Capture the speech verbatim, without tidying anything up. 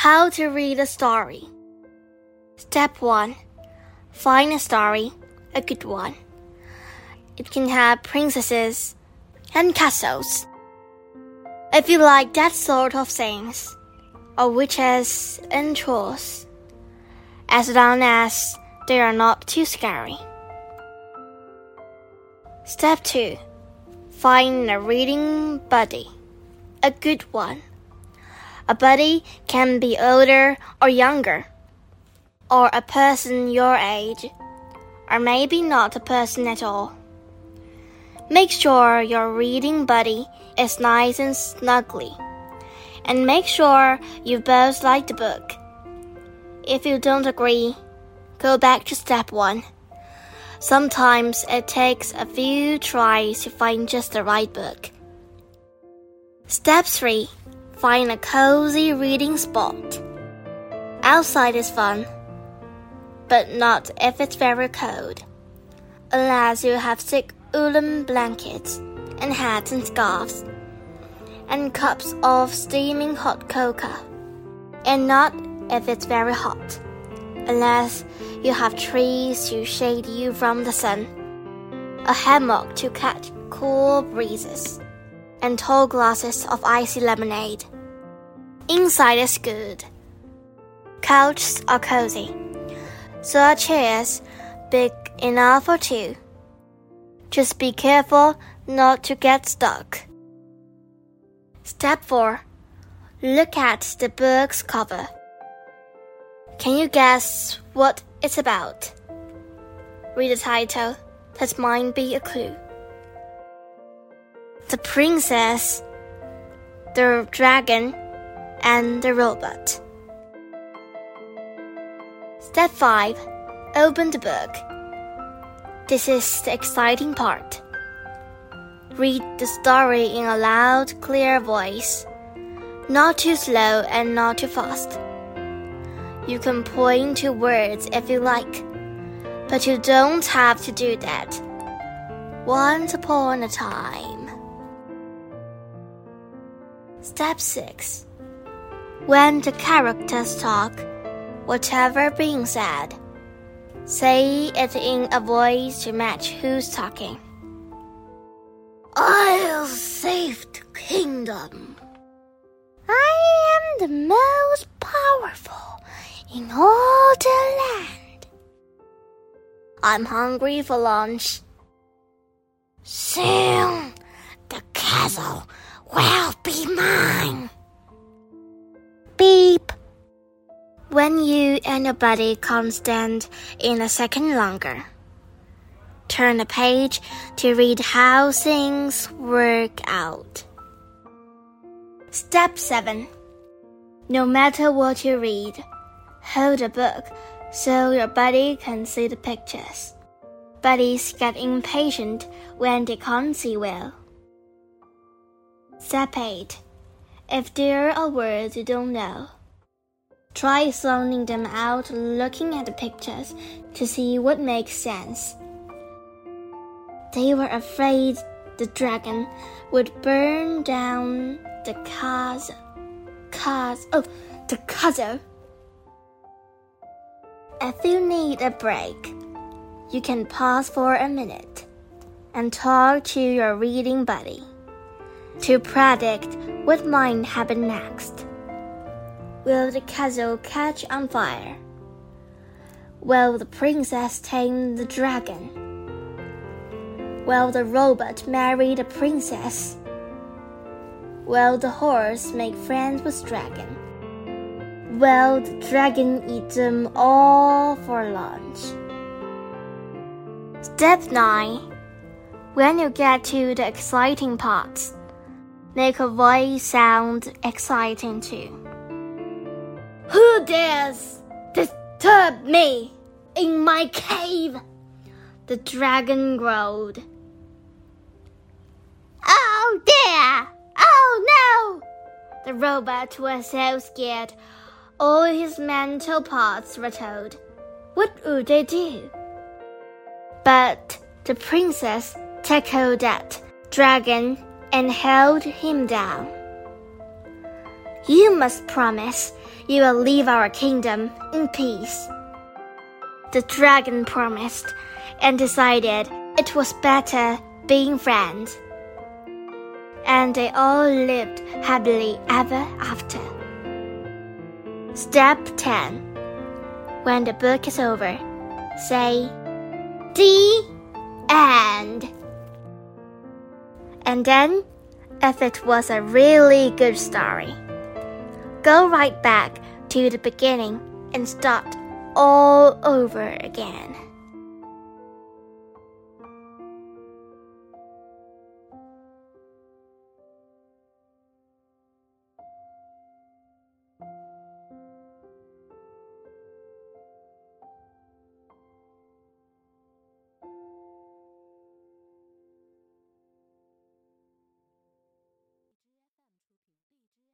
How to read a story. Step one. Find a story, a good one. It can have princesses and castles. If you like that sort of things, or witches and trolls, as long as they are not too scary. Step two. Find a reading buddy, a good one. A buddy can be older or younger, or a person your age, or maybe not a person at all. Make sure your reading buddy is nice and snuggly, and make sure you both like the book. If you don't agree, go back to step one. Sometimes it takes a few tries to find just the right book. Step three. Find a cozy reading spot. Outside is fun, but not if it's very cold, unless you have thick woolen blankets and hats and scarves and cups of steaming hot cocoa, and not if it's very hot, unless you have trees to shade you from the sun, a hammock to catch cool breezes, and tall glasses of icy lemonade. Inside is good. Couches are cozy, so are chairs big enough for two. Just be careful not to get stuck. Step four. Look at the book's cover. Can you guess what it's about? Read the title. That might be a clue. The princess, the dragon, and the robot. Step five. Open the book. This is the exciting part. Read the story in a loud, clear voice. Not too slow and not too fast. You can point to words if you like, but you don't have to do that. Once upon a time. Step six. When the characters talk, whatever being said, say it in a voice to match who's talking. I'll save the kingdom. I am the most powerful in all the land. I'm hungry for lunch. Soon the castle will be mine. Beep. When you and your buddy can't stand in a second longer, turn the page to read how things work out. Step seven. No matter what you read, hold a book so your buddy can see the pictures. Buddies get impatient when they can't see well. Step eight. If there are words you don't know, try sounding them out looking at the pictures to see what makes sense. They were afraid the dragon would burn down the castle. Cas- oh, the castle. If you need a break, you can pause for a minute and talk to your reading buddy to predict what might happen next. Will the castle catch on fire? Will the princess tame the dragon? Will the robot marry the princess? Will the horse make friends with dragon? Will the dragon eat them all for lunch? Step nine. When you get to the exciting parts, make a voice sound exciting too. Who dares disturb me in my cave? The dragon growled. Oh dear! Oh no! The robot was so scared. All his mental parts rattled. What would they do? But the princess tackled that dragon and held him down. You must promise you will leave our kingdom in peace." The dragon promised and decided it was better being friends. And they all lived happily ever after. Step ten. When the book is over, say, "The end." And then, if it was a really good story, go right back to the beginning and start all over again.